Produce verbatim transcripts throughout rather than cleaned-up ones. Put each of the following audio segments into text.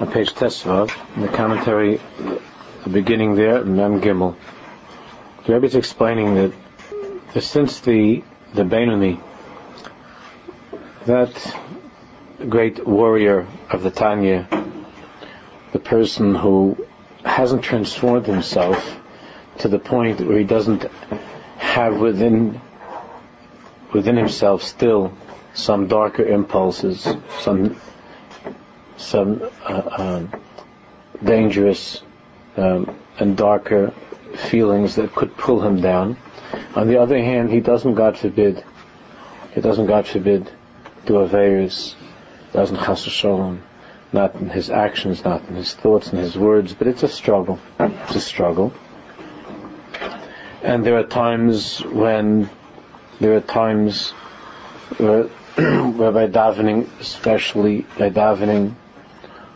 on page Tesva, in the commentary, the beginning there, Mem Gimel. The Rebbe is explaining that, that since the, the Beinoni, that great warrior of the Tanya, the person who hasn't transformed himself to the point where he doesn't have within within himself still some darker impulses, some some uh, uh, dangerous um, and darker feelings that could pull him down. On the other hand, he doesn't, God forbid, he doesn't, God forbid, do aveiros, doesn't chas v'sholom, not in his actions, not in his thoughts, in his words, but it's a struggle. It's a struggle. And there are times when, there are times where, where by davening, especially by davening,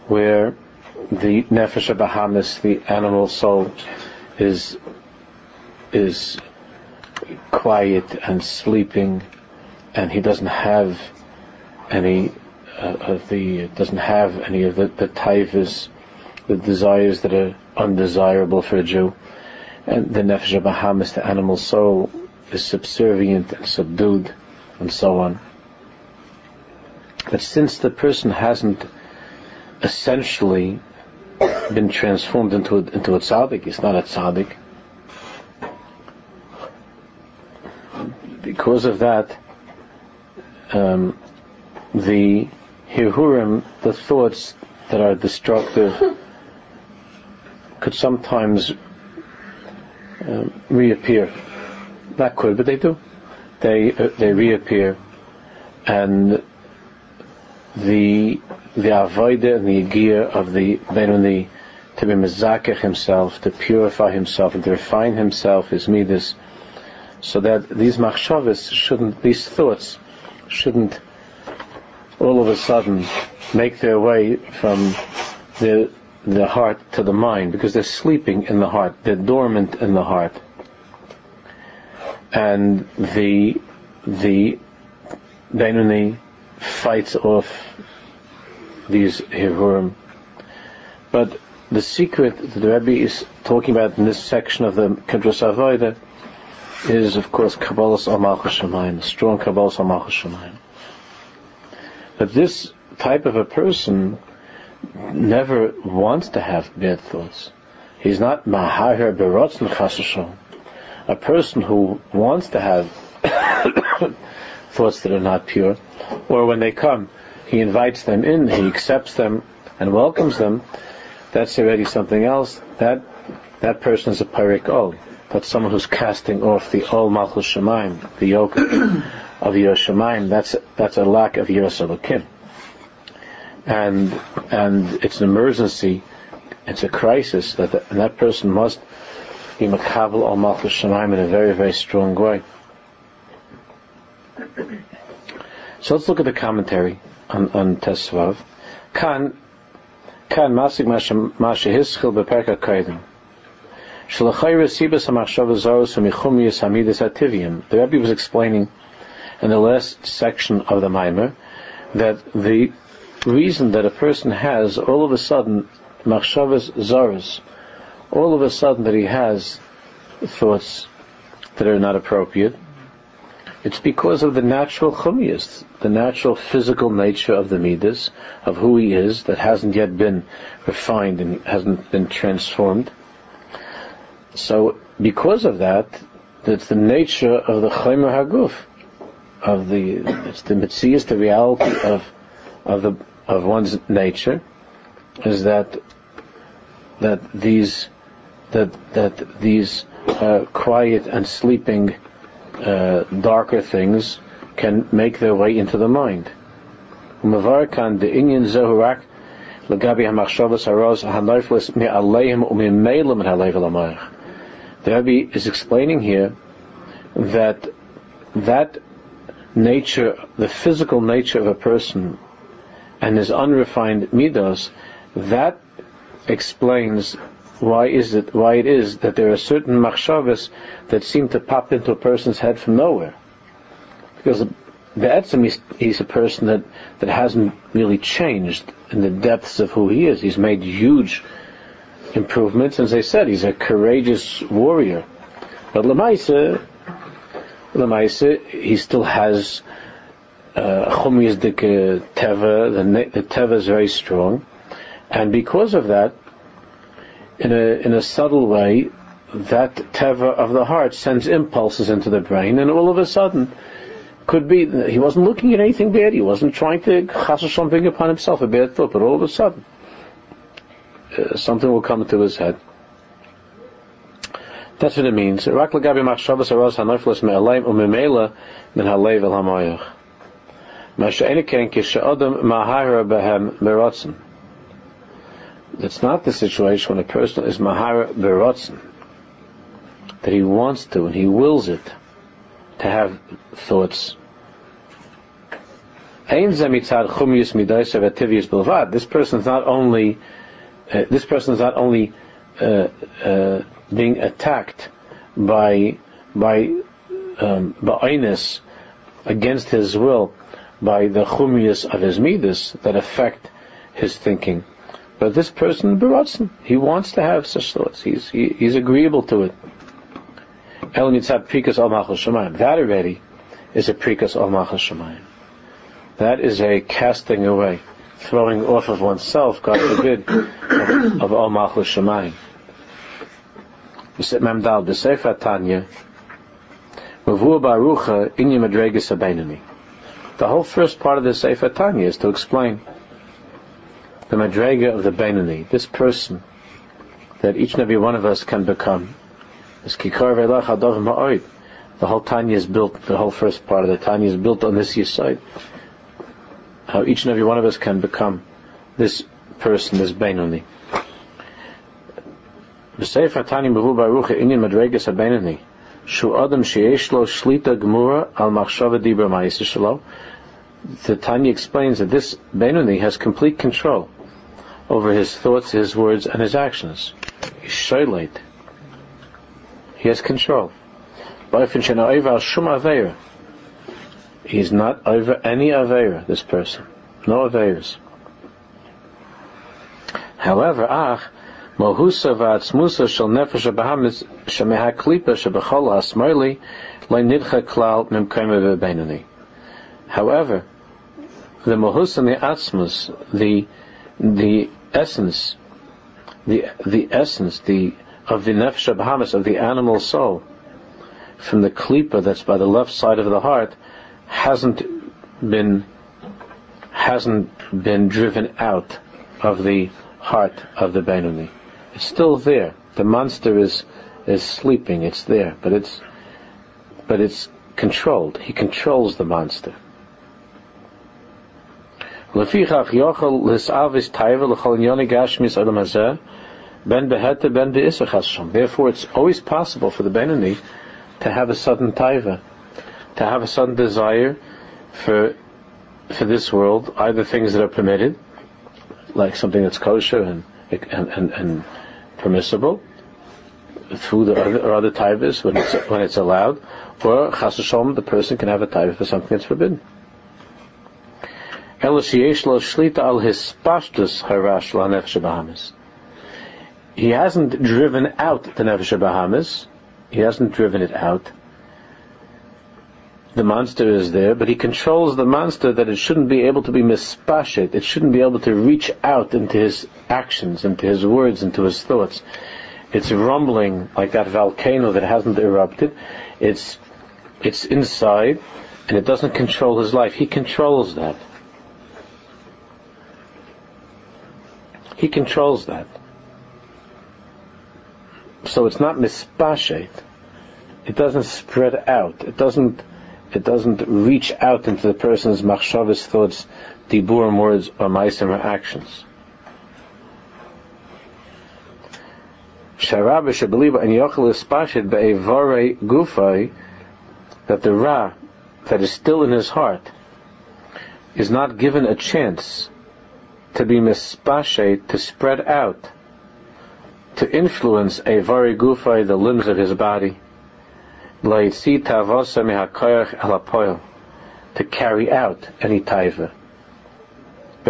where the nefesh Bahamas, the animal soul, is, is quiet and sleeping, and he doesn't have any Uh, of the doesn't have any of the, the taifas, the desires that are undesirable for a Jew, and the nefesh Bahamas, the animal soul, is subservient and subdued, and so on. But since the person hasn't essentially been transformed into a, into a tzaddik, it's not a tzaddik. Because of that, um, the hirhurim, the thoughts that are destructive, could sometimes um, reappear. Not could, but they do. They uh, they reappear, and the the avodah and the gear of the Beinoni to be mezakech himself, to purify himself, and to refine himself, his midas, so that these machshavis shouldn't, these thoughts shouldn't all of a sudden make their way from the the heart to the mind, because they're sleeping in the heart, they're dormant in the heart, and the the Beinoni fights off these hivorm. But the secret that the Rebbe is talking about in this section of the Kedusha Avoda is, of course, Kabbalas Ol Malchus Shamayim, strong Kabbalas Ol Malchus Shamayim. But this type of a person never wants to have bad thoughts. He's not Maheir Birtzono Chasashos, a person who wants to have thoughts that are not pure, or when they come, he invites them in, he accepts them and welcomes them. That's already something else. That that person is a pirek ol. That's someone who's casting off the ol malchus shomayim, the yoke of ol shomayim. That's that's a lack of ol Elokim, and and it's an emergency, it's a crisis that the, and that person must be makabel ol malchus shomayim in a very very strong way. So let's look at the commentary on on Tesvav. Kan kan masig mashihischil beperka kaidem. The Rebbe was explaining in the last section of the Maamar that the reason that a person has all of a sudden machshavos zaros, all of a sudden that he has thoughts that are not appropriate, it's because of the natural chumiyas, the natural physical nature of the midas, of who he is, that hasn't yet been refined and hasn't been transformed. So, because of that, that's the nature of the chaymer haguf, of the it's the mitzias, the reality of of the of one's nature, is that that these that that these uh, quiet and sleeping uh, darker things can make their way into the mind. Umavarkan the inyan zohurak l'gabi hamachshavos zaros hanoifles mi'aleim u'mi'meilim halev l'mayach. The Rebbe is explaining here that that nature, the physical nature of a person and his unrefined midas, that explains why is it why it is that there are certain machshavas that seem to pop into a person's head from nowhere. Because the etzem, he's a person that, that hasn't really changed in the depths of who he is. He's made huge improvements, as I said, he's a courageous warrior. But Lamaisa, Lamaisa, he still has chumiyas uh, dike teva. The, the teva is very strong, and because of that, in a in a subtle way, that teva of the heart sends impulses into the brain, and all of a sudden, could be he wasn't looking at anything bad. He wasn't trying to chas v'sholom bring upon himself a bad thought, but all of a sudden, uh, something will come into his head. That's what it means. It's not the situation when a person is Maheir Birtzono, that he wants to and he wills it to have thoughts. This person's not only uh, this person's not only uh, uh, being attacked by by um, ba'inus, against his will, by the chumiyas of his midas that affect his thinking, but this person beratzen, he wants to have such thoughts. He's he, he's agreeable to it. El mitzad Prekas Al Mach Shamay. That already is a Prekas Al Mach Shamay. That is a casting away, throwing off of oneself, God forbid, of ol malchus shomayim. Mem Dal B'Sefer Tanya. The whole first part of the Sefer Tanya is to explain the Madrega of the Beinoni, this person that each and every one of us can become. The whole Tanya is built, the whole first part of the Tanya is built on this Yesod, how each and every one of us can become this person, this Beinoni. B'Sefer Tanya Mavu Baruch Inyan Madregas HaBeinoni Shu Adam Sheyesh Lo Shlita Gemura Al Machshava Dibra Ma'aseh Shelo. The Tanya explains that this Beinoni has complete control over his thoughts, his words, and his actions. He's shoyleit. He has control. He's not over any aveira, this person. No aveiros. However, ach, mohusa v'atzmusa shel nefesh Bahamas shemehaklipa shebechol ha'smerli le'nidcha klal memkayme v'beinoni. However, the mohus and the atzmus, the the essence, the the essence, the of the nefesh Bahamas, of the animal soul, from the klipa that's by the left side of the heart, hasn't been hasn't been driven out of the heart of the Beinoni. It's still there. The monster is is sleeping. It's there, but it's but it's controlled. He controls the monster. Therefore, it's always possible for the Beinoni to have a sudden taiva, to have a sudden desire for for this world, either things that are permitted, like something that's kosher and and, and, and permissible, food or other, or other taivas when it's when it's allowed, or chas v'sholom, the person can have a taiva for something that's forbidden. He hasn't driven out the nefesh Bahamas. He hasn't driven it out. The monster is there, but he controls the monster that it shouldn't be able to be mispashet. It shouldn't be able to reach out into his actions, into his words, into his thoughts. It's rumbling like that volcano that hasn't erupted. It's it's inside, and it doesn't control his life. He controls that. He controls that. So it's not mispashet. It doesn't spread out. It doesn't it doesn't reach out into the person's machshavis, thoughts, diburim, words, or maisim, or actions. That the ra that is still in his heart is not given a chance to be mispashet, to spread out, to influence eivari gufay, the limbs of his body, to carry out any taiva.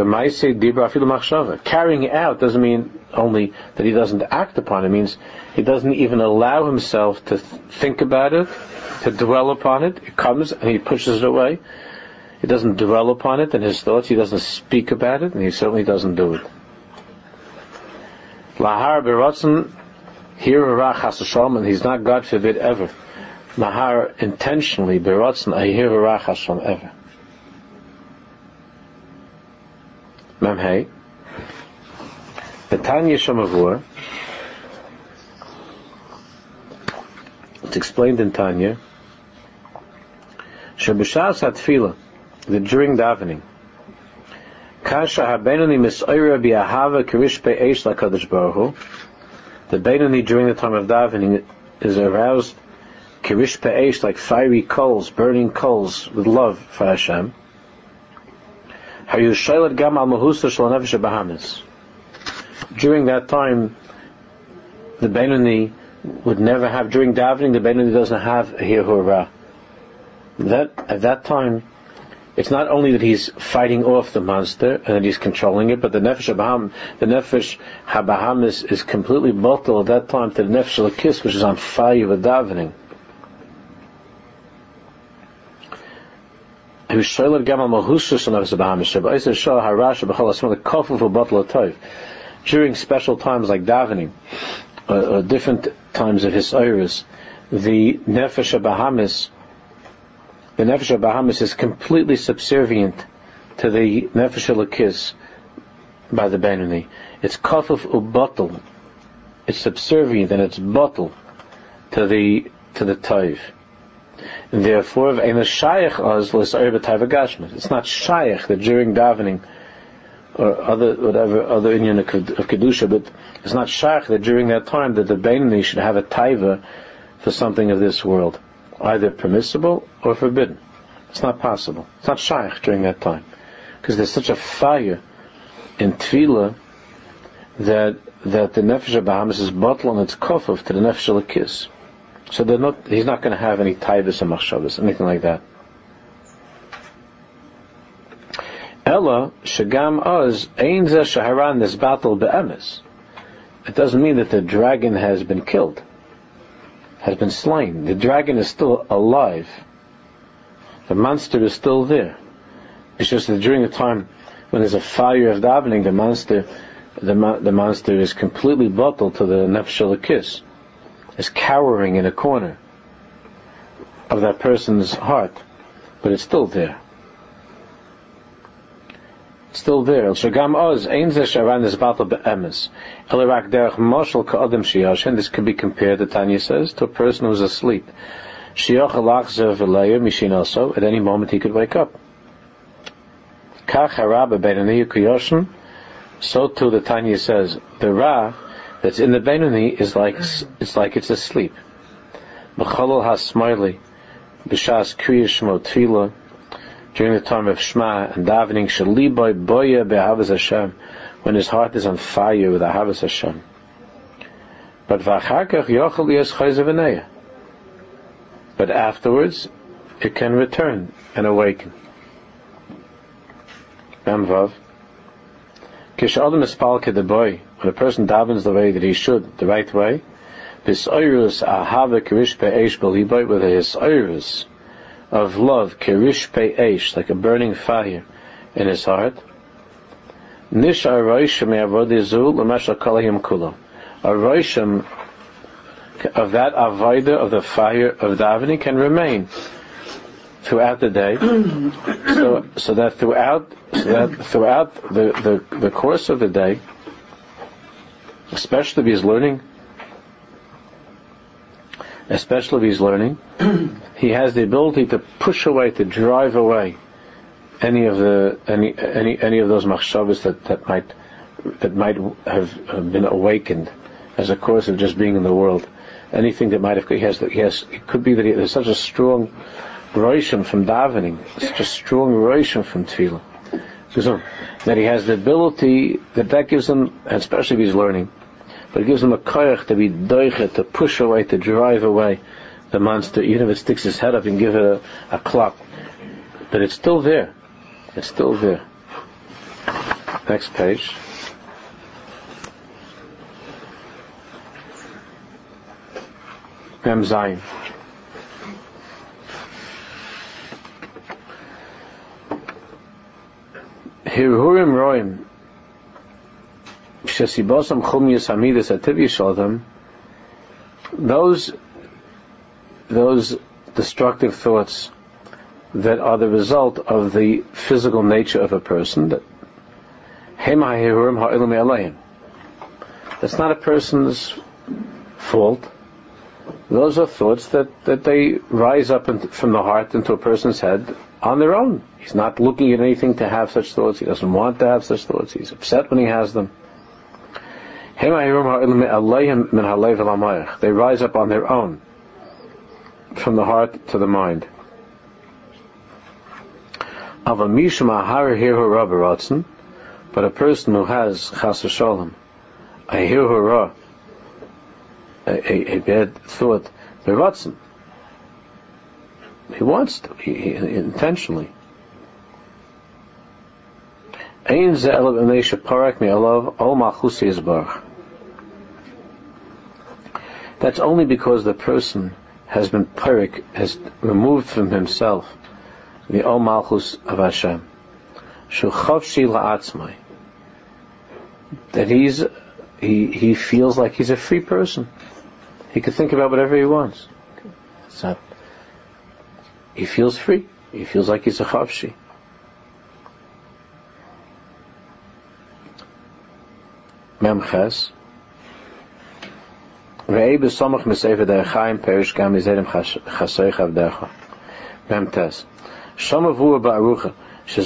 Carrying out doesn't mean only that he doesn't act upon it. It means he doesn't even allow himself to think about it, to dwell upon it. It comes and he pushes it away. He doesn't dwell upon it in his thoughts. He doesn't speak about it, and he certainly doesn't do it. Lahar beratzon hirurah chas v'sholom, and he's not, God forbid, ever. Mahar intentionally beratzon hirurah chas v'sholom ever. Memhei, the Tanya Shemavur, it's explained in Tanya, Shebishas HaTfilah, that during davening, Kasha HaBeinoni Mis'ayra Bi'ahava Kirish pe'esh LaKadosh Baruch Hu, the Beinoni during the time of davening is aroused, Kirish pe'esh, like fiery coals, burning coals, with love for Hashem. During that time, the Beinoni would never have, during davening, the Beinoni doesn't have a hirhura. That, at that time, it's not only that he's fighting off the monster and that he's controlling it, but the nefesh Bahamas, the nefesh Bahamas is completely bottled at that time to the nefesh Elokim, which is on fire with davening. Who shayler gamal mahussus and of the Bahamas sheba is shah harash b'chalas from the kafuf of bottle of taiva. During special times like davening, or, or different times of his aveiros, the nefesh Bahamas, the nefesh Bahamas is completely subservient to the nefesh Elokim by the Beinoni. It's kafuf u'bottle. It's subservient and it's bottle to the to the taiva. And therefore, it's not shayach that during davening or other whatever other union of kedusha, but it's not shayach that during that time that the Beinoni should have a taiva for something of this world, either permissible or forbidden. It's not possible. It's not shayach during that time because there's such a fire in tefillah that that the nefesh Bahamas is bottle on its kofuf to the nefesh Elokim. So they're not, he's not going to have any taivas and machshavas, anything like that. Ella, shagam oz, ein zeh shaharan this battle be'emes. It doesn't mean that the dragon has been killed, has been slain. The dragon is still alive. The monster is still there. It's just that during the time when there's a fire of davening, the monster, the, the monster is completely bottled to the nefesh Elokim. Is cowering in a corner of that person's heart, but it's still there. It's still there. This can be compared, the Tanya says, to a person who's asleep. At any moment he could wake up. So too the Tanya says, the Ra that's in the Beinoni is like it's like it's asleep. B'cholol hasmiley, b'shas kriyas shmo tefila, during the time of Shema and davening, shaliboy boya be'ahavas Hashem, when his heart is on fire with ahavas Hashem. But v'acharkach yochel liyos chayzer v'neya. But afterwards, it can return and awaken. Memvav. Kish'adam espal kedeboy. When a person davens the way that he should, the right way, his iris ahava kirish pe'esh beliboy, with his iris of love, kirish pe'esh, like a burning fire in his heart, nish aroishim e'avodizu l'mashal kalahim kulo. Aroishim of that avodah, of the fire of davening, can remain throughout the day, so, so that throughout so that throughout the, the, the course of the day, especially if he's learning, especially if he's learning, he has the ability to push away, to drive away any of the any any any of those machshavas that, that might that might have been awakened as a course of just being in the world. Anything that might have he has he has it could be that he, there's such a strong roishim from davening, such a strong roishim from tefillah, that he has the ability that that gives him, especially if he's learning, but it gives him a koyach to be doiche, to push away, to drive away the monster, even if it sticks his head up and give it a, a clap. But it's still there. It's still there. Next page. Mem Zayin. Hirhurim roim. Shesibosam chumiyas hamidas ativya shaltam. Those those destructive thoughts that are the result of the physical nature of a person, that that's not a person's fault. Those are thoughts that, that they rise up in, from the heart into a person's head on their own. He's not looking at anything to have such thoughts. He doesn't want to have such thoughts. He's upset when he has them. They rise up on their own from the heart to the mind. But a person who has chas v'sholom, a hirhura, a, a bad thought, beratzon, he wants to, he, he, intentionally. Ein ze elav emesha parak mi'alav ol malchus yizbarach. That's only because the person has been pirek, has removed from himself the ol malchus of Hashem. That he's he he feels like he's a free person. He can think about whatever he wants. It's not, he feels free. He feels like he's a chavshi. Memches. Memtes. Shamavu ba'arucha. The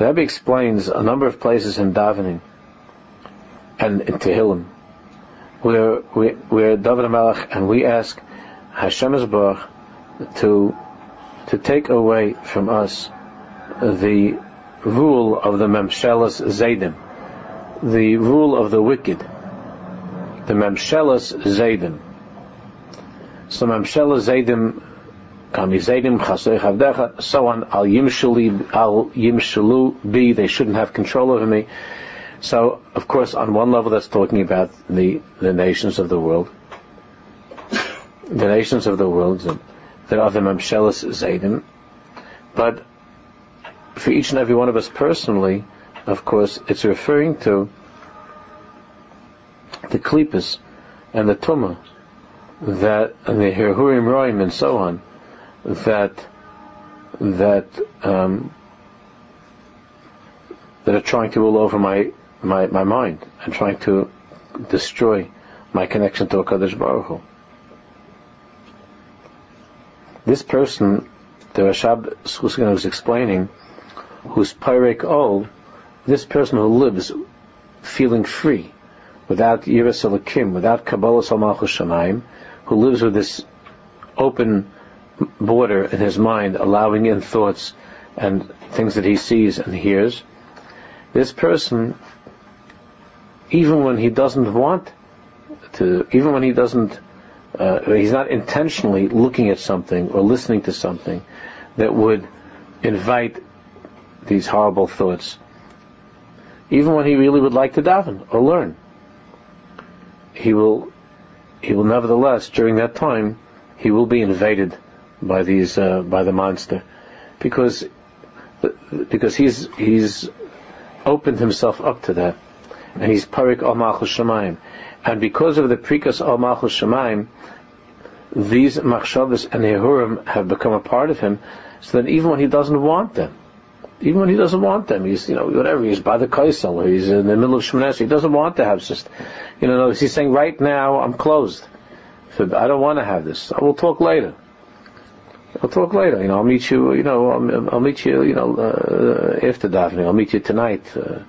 Rebbe explains a number of places in davening and in Tehillim where we, where David Melech, and we ask Hashem Esbach to to take away from us the rule of the Memshelas Zaydim, the rule of the wicked, the Memshelas Zaydim. So Memshelas Zaydim. So on, Al Yimshali, Al Yimshalu Bi, they shouldn't have control over me. So, of course, on one level that's talking about the, the nations of the world. The nations of the world that are the Memshelas Zaydim. But for each and every one of us personally, of course, it's referring to the Klippas and the Tumah, that, and the Hirhurim Roim and so on, that that um, that are trying to rule over my, my, my mind and trying to destroy my connection to HaKadosh Baruch Hu. This person, the Rashab Suskin was explaining, who's pirek ol, this person who lives feeling free, without Yiras Elokim, without Kabbalas Ol Malchus Shamayim, who lives with this open border in his mind, allowing in thoughts and things that he sees and hears, this person, even when he doesn't want to, even when he doesn't uh, he's not intentionally looking at something or listening to something that would invite these horrible thoughts, even when he really would like to daven or learn, he will he will nevertheless, during that time, he will be invaded by these, uh, by the monster, because because he's he's opened himself up to that, and he's pirek ol malchus shomayim, and because of the Prekas Al Mach Shamay, these machshavas and hivorm have become a part of him, so that even when he doesn't want them, even when he doesn't want them, he's, you know, whatever, he's by the kaisel, or he's in the middle of shmoneh, he doesn't want to have just, you know, he's saying right now I'm closed, so I don't want to have this. I will talk later. I'll talk later. You know, I'll meet you. You know, I'll, I'll meet you. You know, uh, after davening, I'll meet you tonight. Uh,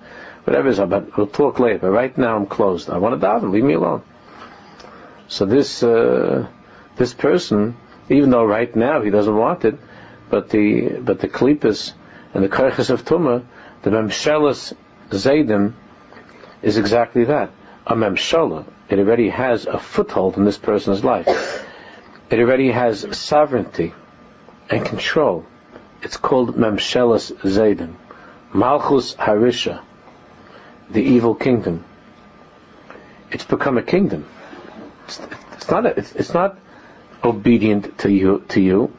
whatever it is, but we'll talk later. But right now, I'm closed. I want to daven. Leave me alone. So this uh, this person, even though right now he doesn't want it, but the but the Klippas and the Karchas of Tumah, the Memshelas Zaydim, is exactly that. A Memshelah. It already has a foothold in this person's life. It already has sovereignty and control It's called Memshelas Zaydim, Malchus Harisha, the evil kingdom. It's become a kingdom. It's, it's not. A, it's, it's not obedient to you. To you,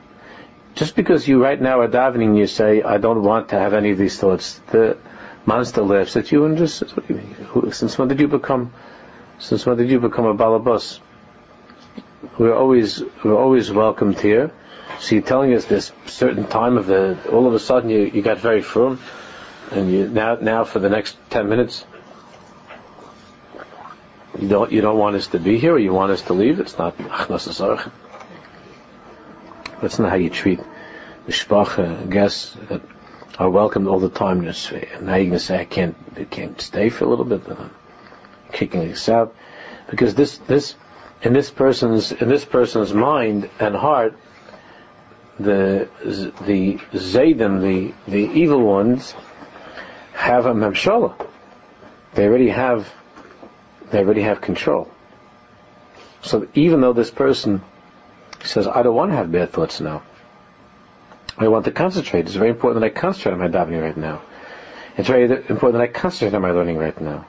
just because you right now are davening, you say, "I don't want to have any of these thoughts." The monster laughs at you and just says, "What do you mean? Since when did you become? Since when did you become a balabas? We're always we're always welcomed here. So you're telling us this certain time of the. All of a sudden, you, you got very firm, and you now now for the next ten minutes." You don't, you don't want us to be here, or you want us to leave? It's not achnas. That's not how you treat the shpacha guests that are welcomed all the time. And now you're going to say, I can't, I can't stay for a little bit, but I'm kicking this out. Because this, this, in this person's, in this person's mind and heart, the, the Zaydim, the, the evil ones, have a memshala. They already have They already have control. So even though this person says, I don't want to have bad thoughts now, I want to concentrate. It's very important that I concentrate on my davening right now. It's very important that I concentrate on my learning right now.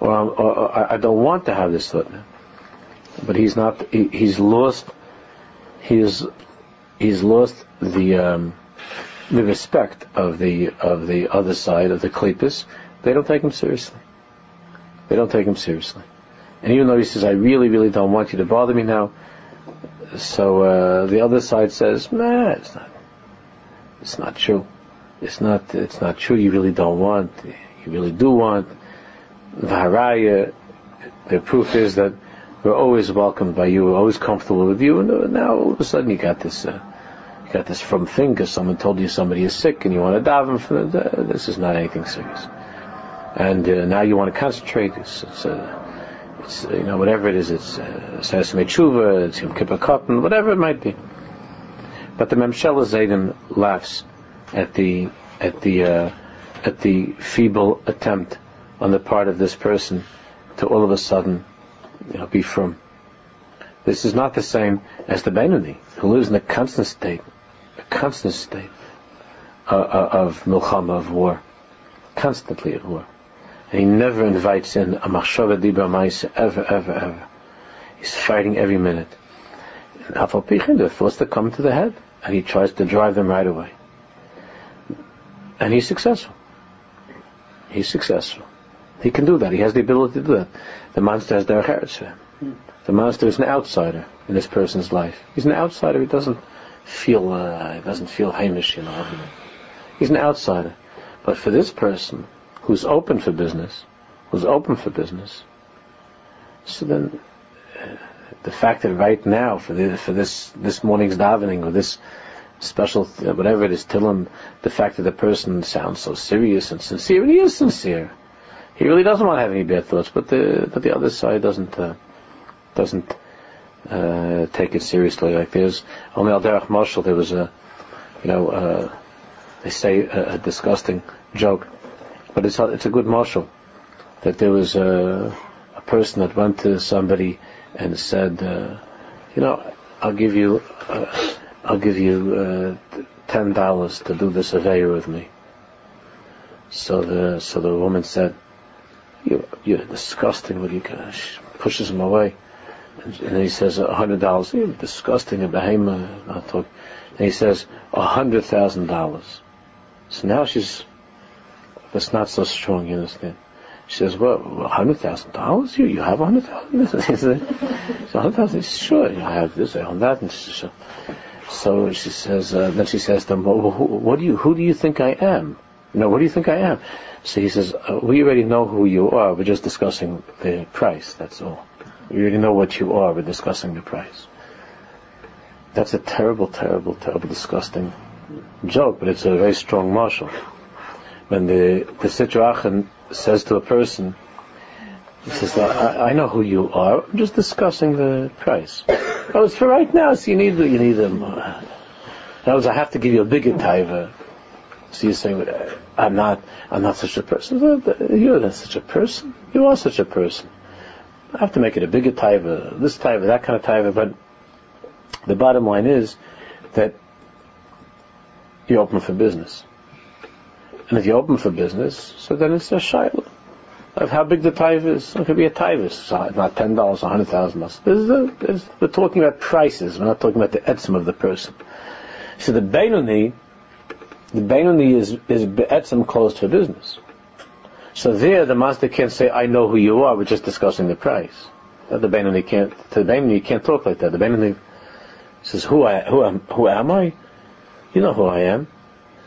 Or, or, or I don't want to have this thought now. But he's not, he, he's lost, he's, he's lost the, um, the respect of the, of the other side, of the klippos. They don't take him seriously. They don't take him seriously. And even though he says, I really, really don't want you to bother me now, so uh, the other side says, nah, it's not it's not true. It's not it's not true, you really don't want, you really do want. V'haraya, the proof is that we're always welcomed by you, we're always comfortable with you, and now all of a sudden you got this uh, you got this from thing because someone told you somebody is sick and you want to daven for them. This is not anything serious. And uh, now you want to concentrate. It's, it's, uh, it's uh, you know whatever it is. It's Sasmei uh, Tshuva. It's Yom Kippur Cotton. Whatever it might be. But the Memshelah Zaydim laughs at the at the uh, at the feeble attempt on the part of this person to all of a sudden you know, be firm. This is not the same as the Beinoni, who lives in a constant state, a constant state uh, uh, of milchama, of war, constantly at war. And he never invites in a machshavas zaros ever, ever, ever. He's fighting every minute. And afal pi chen, the thoughts that come to the head, and he tries to drive them right away. And he's successful. He's successful. He can do that. He has the ability to do that. The monster has derech eretz for him. The monster is an outsider in this person's life. He's an outsider. He doesn't feel. Uh, he doesn't feel heimish, you know. He's an outsider. But for this person, who's open for business, who's open for business. So then, uh, the fact that right now, for the, for this this morning's davening or this special uh, whatever it is, Tillim, the fact that the person sounds so serious and sincere, and he is sincere. He really doesn't want to have any bad thoughts, but the but the other side doesn't uh, doesn't uh, take it seriously. Like there's only al derech Marshall, there was a you know uh, they say a, a disgusting joke. But it's a, it's a good marshal that there was a, a person that went to somebody and said, uh, you know, I'll give you, uh, I'll give you uh, ten dollars to do this aveiros with me. So the so the woman said, you you're disgusting. What are you gonna? She pushes him away, and, and he says a hundred dollars. You're disgusting, a behemoth. I'll talk. And he says a hundred thousand dollars. So now she's. That's not so strong, you understand? She says, well, one hundred thousand dollars? You you have one hundred thousand dollars? He said, one hundred thousand dollars? Sure, you have this, I have that. And she, so, so she says, uh, then she says to him, well, who, what do you, who do you think I am? You know, what do you think I am? So he says, uh, we already know who you are, we're just discussing the price, that's all. We already know what you are, we're discussing the price. That's a terrible, terrible, terrible, disgusting joke, but it's a very strong marshal. When the the Sitrachan says to a person, he says, I, I know who you are, I'm just discussing the price. Oh, it's for right now, so you need you need them. Uh, that was, I have to give you a bigger taiva. So you say, I'm not I'm not such a person. You're not such a person. You are such a person. I have to make it a bigger taiva, this taiva, that kind of taiva. But the bottom line is that you open for business. And if you open for business, so then it's a shaila of how big the taiva is. It could be a taiva, it's not ten dollars, a hundred thousand dollars. This is a, this, we're talking about prices. We're not talking about the etzim of the person. So the Beinoni, the Beinoni is is etzim closed for business. So there, the master can't say, "I know who you are." We're just discussing the price. The Beinoni can't. To the Beinoni, you can't talk like that. The Beinoni says, "Who I who am who am I? You know who I am."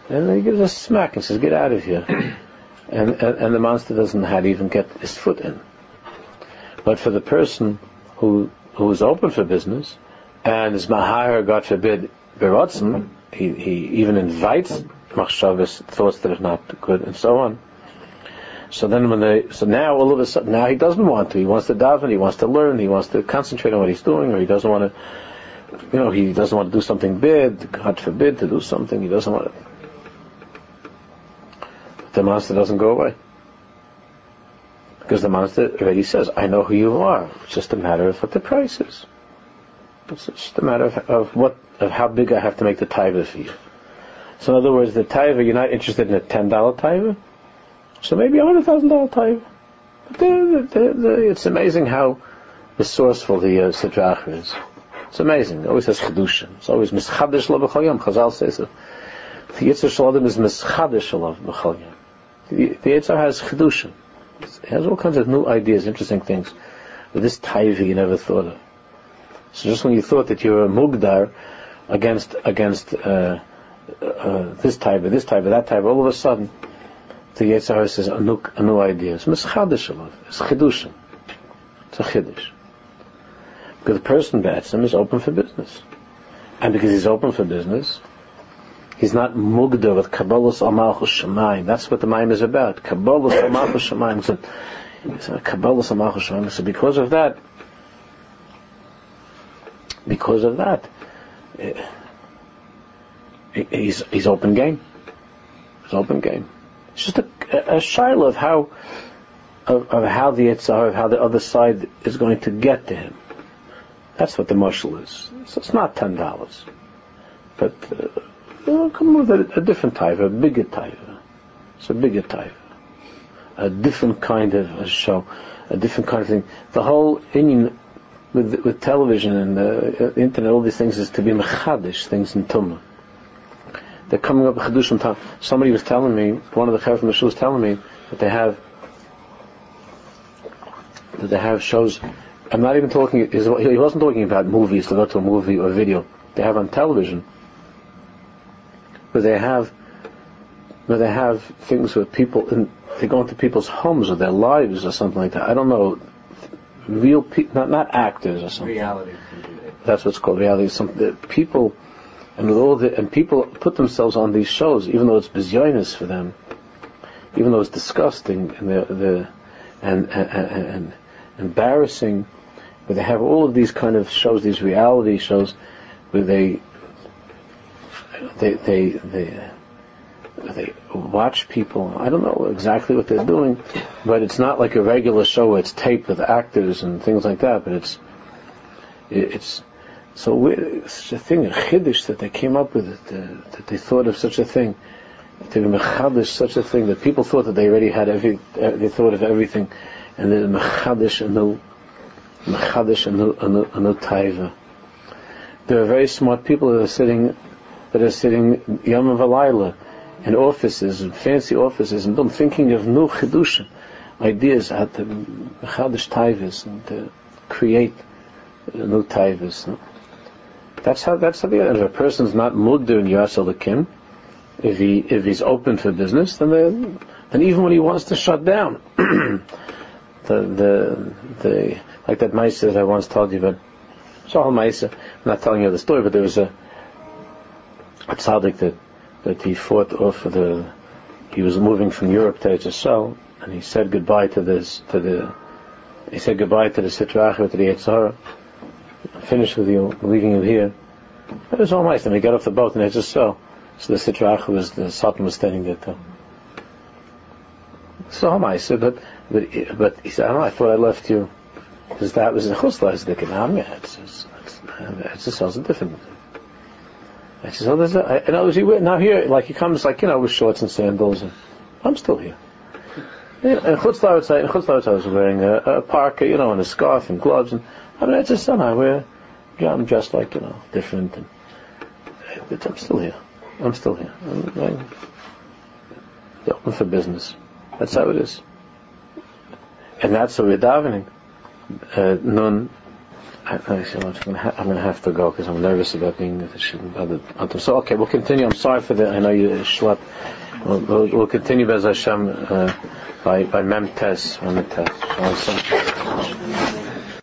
And he gives a smack and says, "Get out of here." And, and and the monster doesn't know how to even get his foot in. But for the person who who is open for business and is Maheir, God forbid, Birtzono, he he even invites machshavas, thoughts that are not good, and so on. So then when they so now all of a sudden now he doesn't want to. He wants to daven, he wants to learn, he wants to concentrate on what he's doing, or he doesn't want to, you know, he doesn't want to do something bad, God forbid, to do something he doesn't want to. The monster doesn't go away. Because the monster already says, I know who you are. It's just a matter of what the price is. It's just a matter of, of what, of how big I have to make the taiva for you. So in other words, the taiva, you're not interested in a ten dollar taiva, so maybe a one hundred thousand dollar taiva. But they're, they're, they're, it's amazing how resourceful the uh, Sidrach is. It's amazing. It always has Kedusha. It's always mischadish lo b'chol yom. Chazal says so. The Yitzhak Shalom is mischadish lo b'chol yom. The, the Yitzhak has Chidusha. It has all kinds of new ideas, interesting things. But this taiva you never thought of. So just when you thought that you were a mugdar against against uh, uh, this taiva, this taiva, that taiva, all of a sudden the Yitzhak says a new, a new idea. It's mischadishalav. It's Chidusha. It's a Chidush. Because the person b'atzim is open for business. And because he's open for business, he's not mugda with Kabbalas Ol Malchus Shamayim. That's what the Maim is about. Kabbalas Ol Malchus Shamayim. So, Kabbalas Ol Malchus Shamayim. So because of that, because of that, he's he's open game. It's open game. It's just a, a shaila of how of, of how the Yitzhar, of how the other side is going to get to him. That's what the mushal is. So it's not ten dollars, but. Uh, Well, come with a, a different taiva, a bigger taiva. It's a bigger taiva, a different kind of a show, a different kind of thing. The whole Indian with with television and the uh, internet, all these things is to be mechadish things in tumah. They're coming up with chidushim time. Somebody was telling me, one of the chaver from the shul was telling me that they have that they have shows. I'm not even talking. He wasn't talking about movies to go to a movie or video. They have on television. Where they have, where they have things with people, in, they go into people's homes or their lives or something like that. I don't know, real people, not not actors or something. Reality. That's what's called reality. Some the people, and with all the and people put themselves on these shows, even though it's bizarreness for them, even though it's disgusting and the the and and, and, and embarrassing. But they have all of these kind of shows, these reality shows, where they. They, they they they watch people. I don't know exactly what they're doing, but it's not like a regular show where it's taped with actors and things like that. But it's it's so weird, it's such a thing, a chiddush that they came up with it, uh, that they thought of such a thing, that they mechadish such a thing that people thought that they already had every. Uh, they thought of everything, and then mechadish a new mechadish a new a new, a new taiva. There are very smart people that are sitting. That are sitting yom and v'layla in offices and fancy offices and thinking of new chiddushim ideas at the chadash taivas and to create new taivas. That's how. That's how the if a person's not mugdur in yas Elokim, if he if he's open for business, then the, then even when he wants to shut down, the the the like that ma'isa that I once told you about. It's all ma'isa. I'm not telling you the story, but there was a. A tzaddik that, that he fought off the, he was moving from Europe to Israel, and he said goodbye to this, to the, he said goodbye to the Sitrach, to the Yitzhara, I'm finished with you, I'm leaving you here. It was all nice, and he got off the boat in Israel, so the Sitrach was, the Satan was standing there too. So all nice, but, but, but he said, I don't know, I thought I left you, because that was in Chusla, I said, it's, it's, it's, it's, it's, it's, it's different. And says, oh, there's a, in other words, he, now here, like he comes, like, you know, with shorts and sandals, and I'm still here. Yeah, and Chutzla, I would say, in Chutzla, I was wearing a, a parka, you know, and a scarf and gloves, and I mean, it's a sun I wear. Yeah, I'm dressed like, you know, different, and but I'm still here. I'm still here. I'm, I'm, they're open for business. That's how it is. And that's how we're davening. Uh, Nun, I, actually, I'm going to have to go because I'm nervous about being with the So, okay, we'll continue. I'm sorry for that. I know you schlepped. We'll, we'll, we'll continue Bez Hashem uh, by, by Mem Tes. Mem Tes.